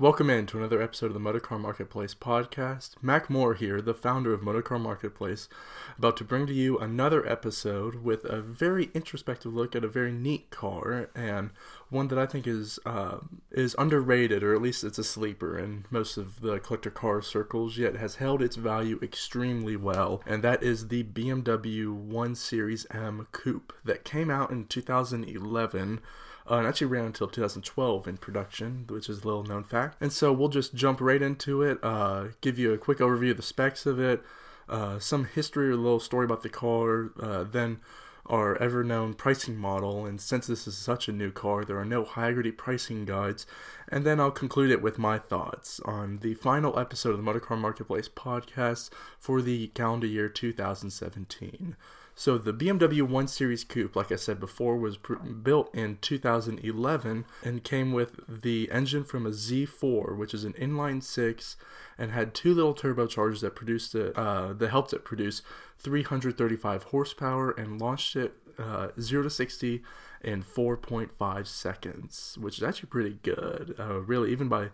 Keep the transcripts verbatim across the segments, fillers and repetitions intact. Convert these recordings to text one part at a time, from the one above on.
Welcome in to another episode of the Motorcar Marketplace podcast. Mac Moore here, the founder of Motorcar Marketplace, about to bring to you another episode with a very introspective look at a very neat car, and one that I think is uh, is underrated, or at least it's a sleeper in most of the collector car circles, yet has held its value extremely well, and that is the B M W one Series M Coupe that came out in two thousand eleven. Uh, and actually ran until two thousand twelve in production, which is a little known fact. And so we'll just jump right into it, uh, give you a quick overview of the specs of it, uh, some history or a little story about the car, uh, then our ever-known pricing model, and since this is such a new car, there are no high-grade pricing guides, and then I'll conclude it with my thoughts on the final episode of the Motorcar Marketplace podcast for the calendar year two thousand seventeen. So the B M W one Series Coupe, like I said before, was pr- built in two thousand eleven and came with the engine from a Z four, which is an inline six, and had two little turbochargers that produced it, uh, that helped it produce three hundred thirty-five horsepower and launched it uh, zero to sixty in four point five seconds, which is actually pretty good. Uh, really, even by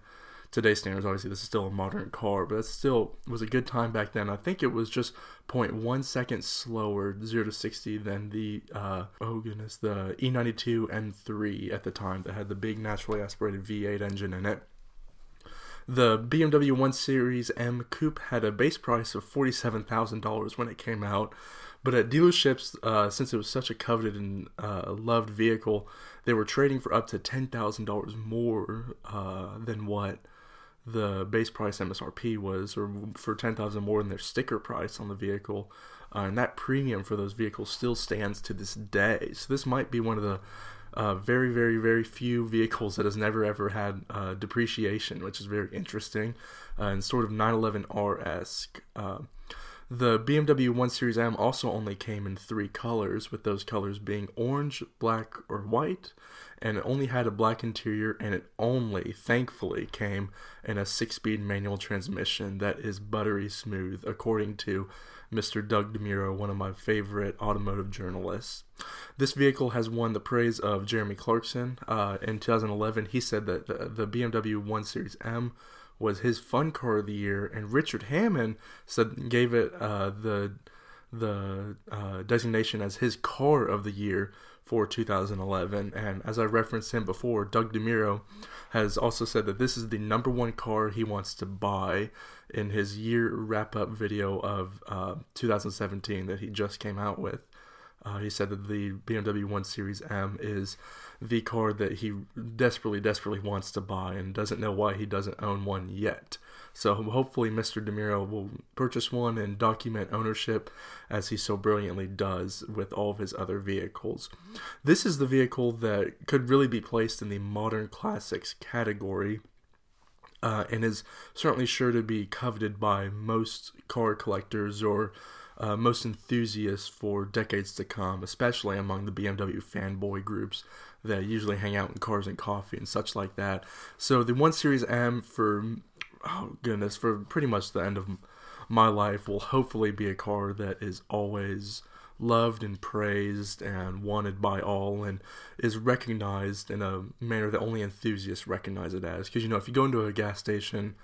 today's standards, obviously this is still a modern car, but that still was a good time back then. I think it was just zero point one seconds slower, zero to sixty, than the, uh, oh goodness, the E ninety-two M three at the time that had the big naturally aspirated V eight engine in it. The B M W one Series M Coupe had a base price of forty-seven thousand dollars when it came out, but at dealerships, uh, since it was such a coveted and uh, loved vehicle, they were trading for up to ten thousand dollars more uh, than what the base price M S R P was, or for ten thousand dollars more than their sticker price on the vehicle, uh, and that premium for those vehicles still stands to this day. So this might be one of the uh, very, very, very few vehicles that has never ever had uh, depreciation, which is very interesting, uh, and sort of nine eleven R-esque. Uh, the B M W one Series M also only came in three colors, with those colors being orange, black, or white, and it only had a black interior, and it only, thankfully, came in a six-speed manual transmission that is buttery smooth, according to Mister Doug DeMuro, one of my favorite automotive journalists. This vehicle has won the praise of Jeremy Clarkson. Uh, in two thousand eleven, he said that the, the B M W one Series M was his fun car of the year, and Richard Hammond said gave it uh, the the uh, designation as his car of the year for two thousand eleven. And as I referenced him before, Doug DeMuro has also said that this is the number one car he wants to buy in his year wrap-up video of uh, two thousand seventeen that he just came out with. Uh, he said that the B M W one Series M is the car that he desperately, desperately wants to buy and doesn't know why he doesn't own one yet. So hopefully Mister DeMuro will purchase one and document ownership as he so brilliantly does with all of his other vehicles. This is the vehicle that could really be placed in the modern classics category, uh, and is certainly sure to be coveted by most car collectors or Uh, most enthusiasts for decades to come, especially among the B M W fanboy groups that usually hang out in Cars and Coffee and such like that. So the one Series M, for oh goodness, for pretty much the end of my life, will hopefully be a car that is always loved and praised and wanted by all, and is recognized in a manner that only enthusiasts recognize it as. Because, you know, if you go into a gas station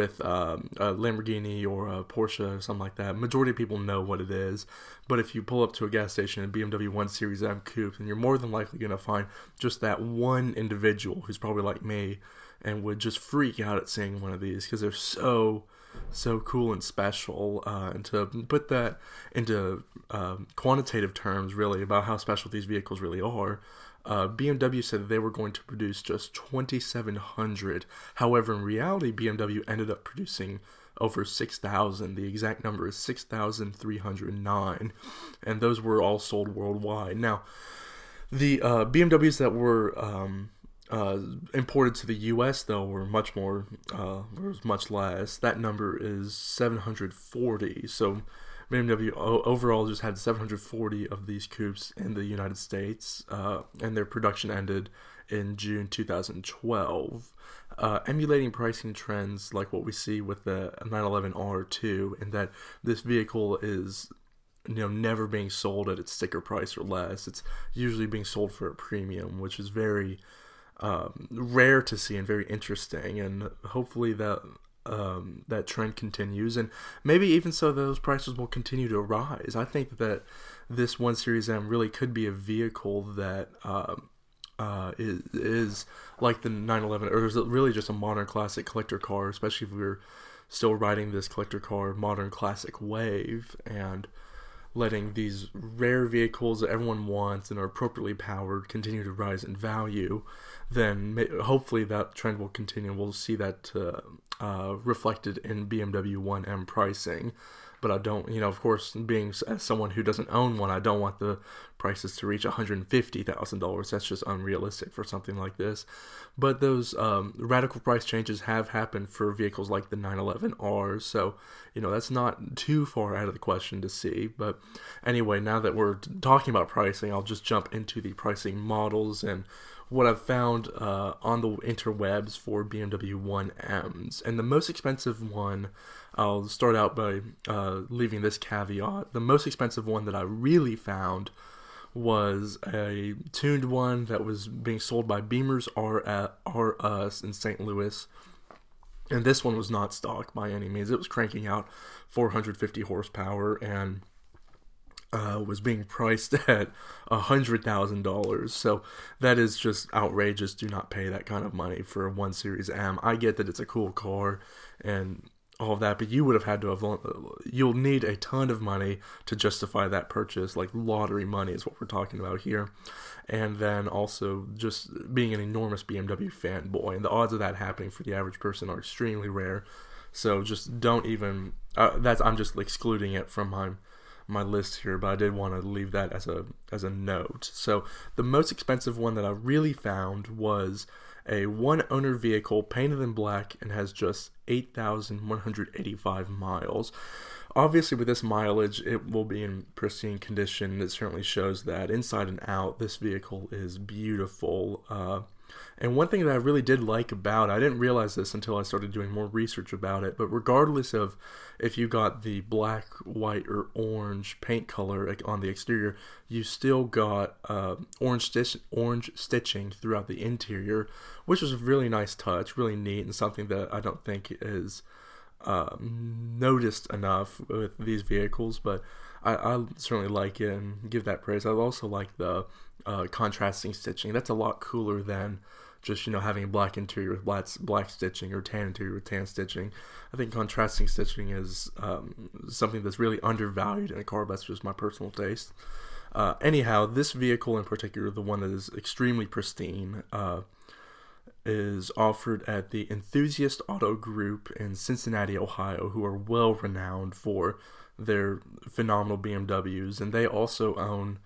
with um, a Lamborghini or a Porsche or something like that, majority of people know what it is. But if you pull up to a gas station in a B M W one Series M Coupe, then you're more than likely going to find just that one individual who's probably like me and would just freak out at seeing one of these because they're so, so cool and special. Uh, and to put that into um, quantitative terms, really, about how special these vehicles really are, Uh, B M W said that they were going to produce just twenty-seven hundred. However, in reality, B M W ended up producing over six thousand. The exact number is six thousand three hundred nine, and those were all sold worldwide. Now, the uh, B M Ws that were um, uh, imported to the U S, though, were much more, uh, was much less. That number is seven hundred forty, so B M W overall just had seven hundred forty of these coupes in the United States, uh, and their production ended in June two thousand twelve, uh, emulating pricing trends like what we see with the nine eleven R two, in that this vehicle is, you know, never being sold at its sticker price or less. It's usually being sold for a premium, which is very um, rare to see and very interesting, and hopefully that um, that trend continues, and maybe even so those prices will continue to rise. I think that this one Series M really could be a vehicle that um, uh, is, is like the nine eleven, or is it really just a modern classic collector car, especially if we're still riding this collector car modern classic wave, and letting these rare vehicles that everyone wants and are appropriately powered continue to rise in value. Then hopefully that trend will continue. We'll see that uh, uh, reflected in B M W one M pricing. But I don't, you know, of course, being as someone who doesn't own one, I don't want the prices to reach one hundred fifty thousand dollars. That's just unrealistic for something like this. But those um, radical price changes have happened for vehicles like the nine eleven R. So, you know, that's not too far out of the question to see. But anyway, now that we're talking about pricing, I'll just jump into the pricing models and what I've found uh, on the interwebs for B M W one Ms. And the most expensive one, I'll start out by uh, leaving this caveat. The most expensive one that I really found was a tuned one that was being sold by Beamers R Us in Saint Louis. And this one was not stock by any means. It was cranking out four hundred fifty horsepower and Uh, was being priced at one hundred thousand dollars. So that is just outrageous. Do not pay that kind of money for a one Series M. I get that it's a cool car and all of that, but you would have had to have, you'll need a ton of money to justify that purchase. Like lottery money is what we're talking about here. And then also just being an enormous B M W fanboy. And the odds of that happening for the average person are extremely rare. So just don't even, uh, that's, I'm just excluding it from my my list here, but I did want to leave that as a as a note. So the most expensive one that I really found was a one owner vehicle painted in black and has just eight thousand one hundred eighty-five miles. Obviously with this mileage it will be in pristine condition. It certainly shows that inside and out. This vehicle is beautiful. Uh, and one thing that I really did like about it, I didn't realize this until I started doing more research about it, but regardless of if you got the black, white, or orange paint color on the exterior, you still got uh, orange, stitch, orange stitching throughout the interior, which was a really nice touch, really neat, and something that I don't think is um, noticed enough with these vehicles, but I, I certainly like it and give that praise. I also like the uh, contrasting stitching. That's a lot cooler than just, you know, having a black interior with black, black stitching or tan interior with tan stitching. I think contrasting stitching is um, something that's really undervalued in a car. That's just my personal taste. Uh, anyhow, this vehicle in particular, the one that is extremely pristine, uh, is offered at the Enthusiast Auto Group in Cincinnati, Ohio, who are well renowned for their phenomenal B M Ws, and they also own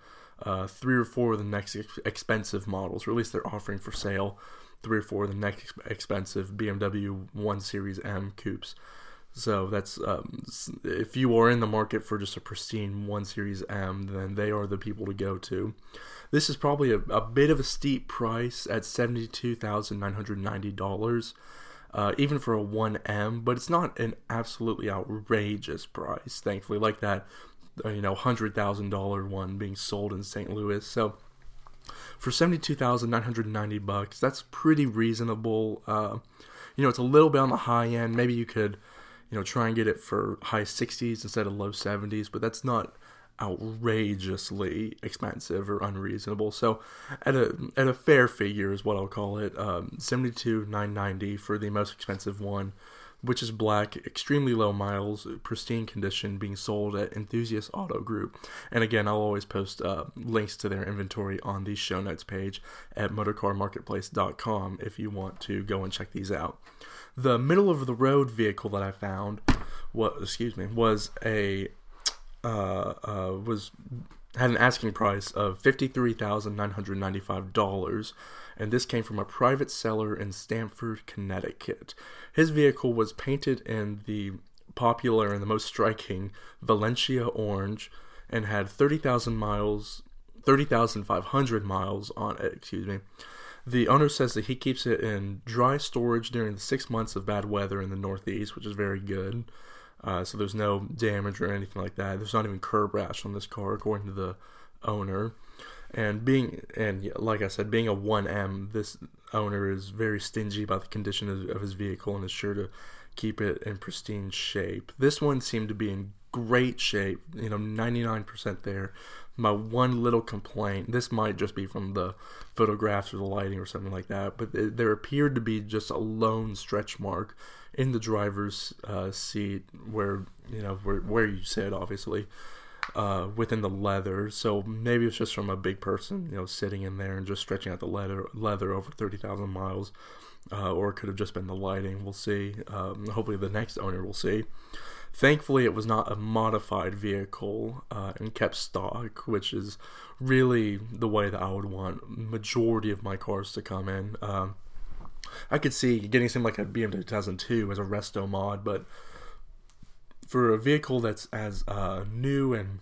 uh, three or four of the next ex- expensive models, or at least they're offering for sale three or four of the next ex- expensive B M W one Series M Coupes. So that's um, if you are in the market for just a pristine one Series M, then they are the people to go to. This is probably a, a bit of a steep price at seventy-two thousand nine hundred ninety dollars. Uh, even for a one M, but it's not an absolutely outrageous price, thankfully, like that, you know, one hundred thousand dollars one being sold in Saint Louis. So for seventy-two thousand nine hundred ninety dollars bucks, that's pretty reasonable. Uh, you know, it's a little bit on the high end. Maybe you could, you know, try and get it for high sixties instead of low seventies, but that's not outrageously expensive or unreasonable. So at a at a fair figure is what I'll call it, um, seventy-two thousand nine hundred ninety dollars for the most expensive one, which is black, extremely low miles, pristine condition, being sold at Enthusiast Auto Group. And again, I'll always post uh, links to their inventory on the show notes page at motorcar marketplace dot com if you want to go and check these out. The middle of the road vehicle that I found, what excuse me, was a Uh, uh, was had an asking price of fifty-three thousand nine hundred ninety-five dollars, and this came from a private seller in Stamford, Connecticut. His vehicle was painted in the popular and the most striking Valencia orange, and had thirty thousand miles, thirty thousand five hundred miles on it. Excuse me. The owner says that he keeps it in dry storage during the six months of bad weather in the Northeast, which is very good. Uh, so there's no damage or anything like that. There's not even curb rash on this car, according to the owner. And being and like I said, being a one M, this owner is very stingy about the condition of, of his vehicle and is sure to keep it in pristine shape. This one seemed to be in great shape, you know, ninety-nine percent there. My one little complaint, this might just be from the photographs or the lighting or something like that, but th- there appeared to be just a lone stretch mark in the driver's uh, seat where, you know, where, where you sit, obviously, uh, within the leather. So maybe it's just from a big person, you know, sitting in there and just stretching out the leather, leather over thirty thousand miles. Uh, or it could have just been the lighting. We'll see. Um, hopefully the next owner will see. Thankfully, it was not a modified vehicle uh, and kept stock, which is really the way that I would want majority of my cars to come in. Um, I could see getting something like a B M W two thousand two as a resto mod, but for a vehicle that's as uh, new and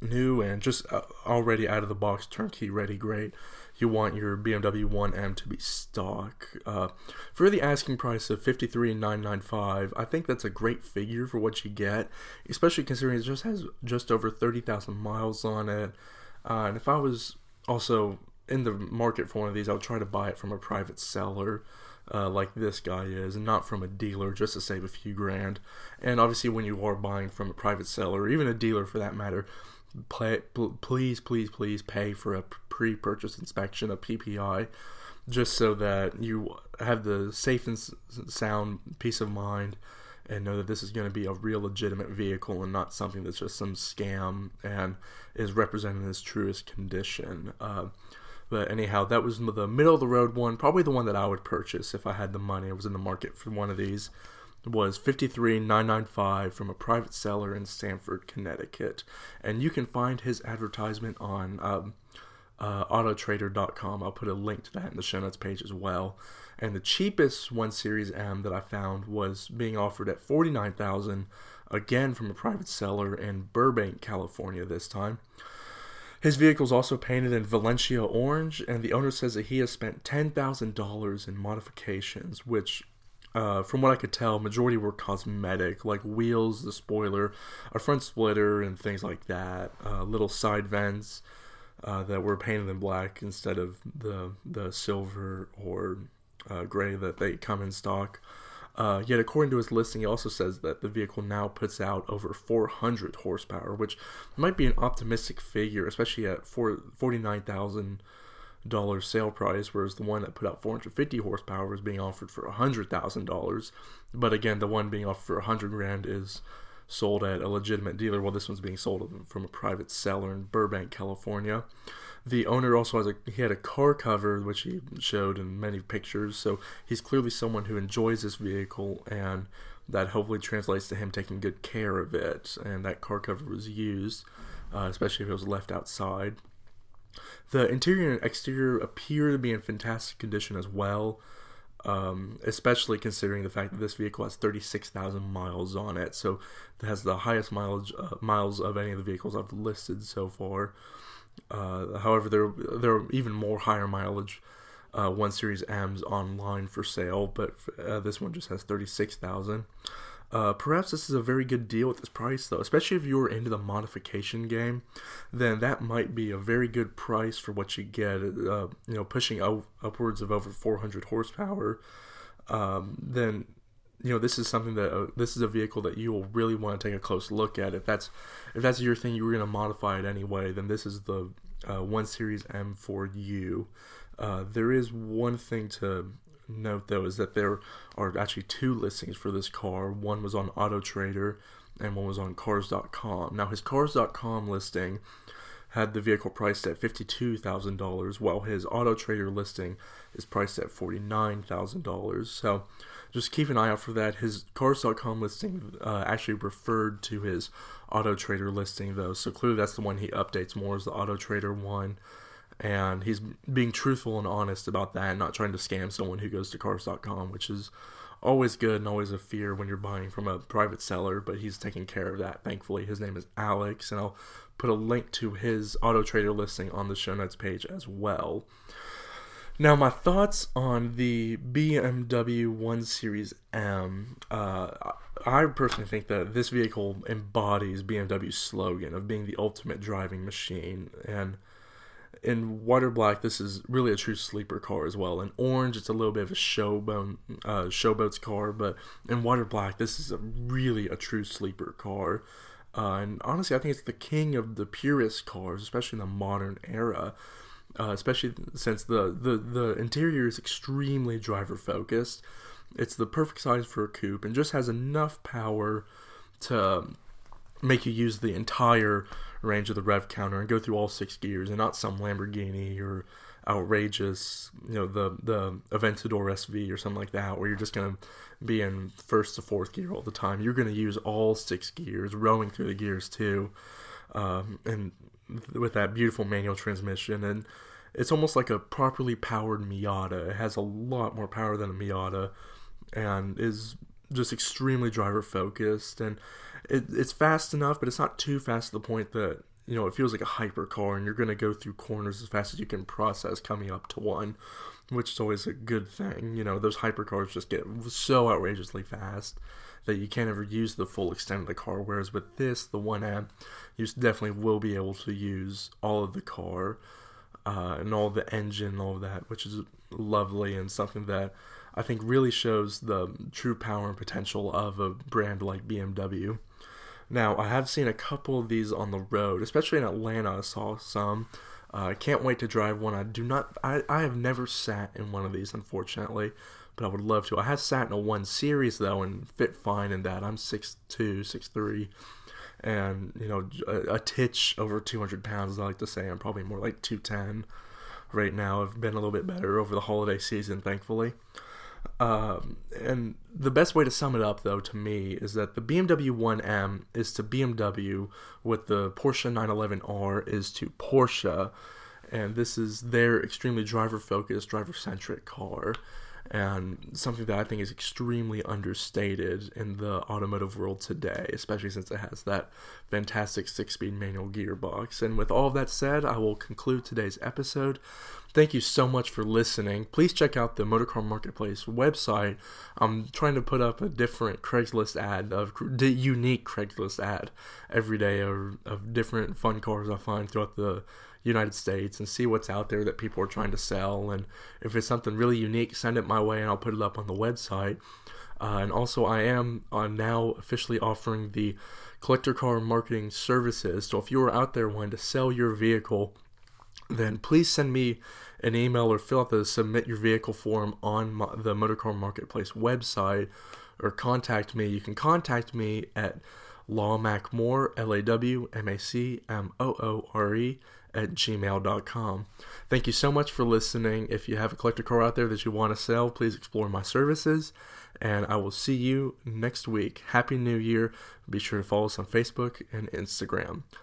new and just already out of the box, turnkey ready, great. You want your B M W one M to be stock. Uh, for the asking price of fifty-three thousand nine hundred ninety-five dollars, I think that's a great figure for what you get, especially considering it just has just over thirty thousand miles on it. Uh, and if I was also in the market for one of these, I would try to buy it from a private seller uh, like this guy is, and not from a dealer, just to save a few grand. And obviously when you are buying from a private seller, or even a dealer for that matter, Play, please, please, please pay for a pre-purchase inspection, a P P I, just so that you have the safe and sound peace of mind and know that this is going to be a real legitimate vehicle and not something that's just some scam and is represented in its truest condition. Uh, but anyhow, that was the middle of the road one, probably the one that I would purchase if I had the money. I was in the market for one of these. Was fifty-three thousand nine hundred ninety-five dollars from a private seller in Stamford, Connecticut. And you can find his advertisement on um, uh, autotrader dot com. I'll put a link to that in the show notes page as well. And the cheapest one Series M that I found was being offered at forty-nine thousand dollars, again from a private seller in Burbank, California this time. His vehicle is also painted in Valencia orange, and the owner says that he has spent ten thousand dollars in modifications, which... Uh, from what I could tell, majority were cosmetic, like wheels, the spoiler, a front splitter, and things like that. Uh, little side vents uh, that were painted in black instead of the the silver or uh, gray that they come in stock. Uh, yet, according to his listing, he also says that the vehicle now puts out over four hundred horsepower, which might be an optimistic figure, especially at forty-nine thousand dollars dollar sale price, whereas the one that put out four hundred fifty horsepower is being offered for one hundred thousand dollars. But again, the one being offered for one hundred grand is sold at a legitimate dealer, while this one's being sold from a private seller in Burbank, California. The owner also has a he had a car cover, which he showed in many pictures, so he's clearly someone who enjoys this vehicle, and that hopefully translates to him taking good care of it. And that car cover was used, uh, especially if it was left outside. The interior and exterior appear to be in fantastic condition as well, um, especially considering the fact that this vehicle has thirty-six thousand miles on it, so it has the highest mileage uh, miles of any of the vehicles I've listed so far. Uh, however, there, there are even more higher mileage uh, one Series M's online for sale, but uh, this one just has thirty-six thousand. Uh, perhaps this is a very good deal at this price, though, especially if you're into the modification game. Then that might be a very good price for what you get. Uh, you know, pushing o- upwards of over four hundred horsepower. Um, then, you know, this is something that uh, this is a vehicle that you will really want to take a close look at. If that's if that's your thing, you were going to modify it anyway. Then this is the uh, one Series M for you. Uh, there is one thing to note, though, is that there are actually two listings for this car. One was on AutoTrader and one was on cars dot com. Now, his cars dot com listing had the vehicle priced at fifty-two thousand dollars, while his AutoTrader listing is priced at forty-nine thousand dollars. So just keep an eye out for that. His cars dot com listing uh, actually referred to his AutoTrader listing, though, so clearly that's the one he updates more, is the AutoTrader one. And he's being truthful and honest about that, and not trying to scam someone who goes to cars dot com, which is always good and always a fear when you're buying from a private seller, but he's taking care of that, thankfully. His name is Alex, and I'll put a link to his AutoTrader listing on the show notes page as well. Now, my thoughts on the B M W one Series M. Uh, I personally think that this vehicle embodies B M W's slogan of being the ultimate driving machine, and in water black, this is really a true sleeper car as well. In orange, it's a little bit of a showboat, uh, showboat's car, but in water black, this is a really a true sleeper car. Uh, and honestly, I think it's the king of the purist cars, especially in the modern era. Uh, especially since the, the, the interior is extremely driver-focused. It's the perfect size for a coupe and just has enough power to make you use the entire range of the rev counter and go through all six gears, and not some Lamborghini or outrageous, you know, the, the Aventador S V or something like that, where you're just going to be in first to fourth gear all the time. You're going to use all six gears, rowing through the gears too, um, and with that beautiful manual transmission. And it's almost like a properly powered Miata. It has a lot more power than a Miata and is just extremely driver focused, and it, it's fast enough, but it's not too fast to the point that, you know, it feels like a hyper car and you're going to go through corners as fast as you can process coming up to one, which is always a good thing. You know, those hyper cars just get so outrageously fast that you can't ever use the full extent of the car, whereas with this, the one M, you definitely will be able to use all of the car, uh, and all the engine and all of that, which is lovely and something that I think really shows the true power and potential of a brand like B M W. Now, I have seen a couple of these on the road, especially in Atlanta. I saw some. I uh, can't wait to drive one. I do not. I, I have never sat in one of these, unfortunately, but I would love to. I have sat in a one series, though, and fit fine in that. I'm six two, six three, and, you know, a, a titch over two hundred pounds, as I like to say. I'm probably more like two ten right now. I've been a little bit better over the holiday season, thankfully. Um, and the best way to sum it up, though, to me, is that the B M W one M is to B M W what the Porsche nine eleven R is to Porsche, and this is their extremely driver-focused, driver-centric car, and something that I think is extremely understated in the automotive world today, especially since it has that fantastic six-speed manual gearbox. And with all of that said, I will conclude today's episode. Thank you so much for listening. Please check out the Motorcar Marketplace website. I'm trying to put up a different Craigslist ad, of unique Craigslist ad every day of, of different fun cars I find throughout the United States, and see what's out there that people are trying to sell. And if it's something really unique, send it my way and I'll put it up on the website. Uh, and also, I am uh, now officially offering the collector car marketing services. So if you are out there wanting to sell your vehicle, then please send me an email or fill out the submit your vehicle form on my, the Motorcar Marketplace website, or contact me. You can contact me at lawmacmoore, L A W M A C M O O R E, at gmail dot com. Thank you so much for listening. If you have a collector car out there that you want to sell, please explore my services, and I will see you next week. Happy New Year. Be sure to follow us on Facebook and Instagram.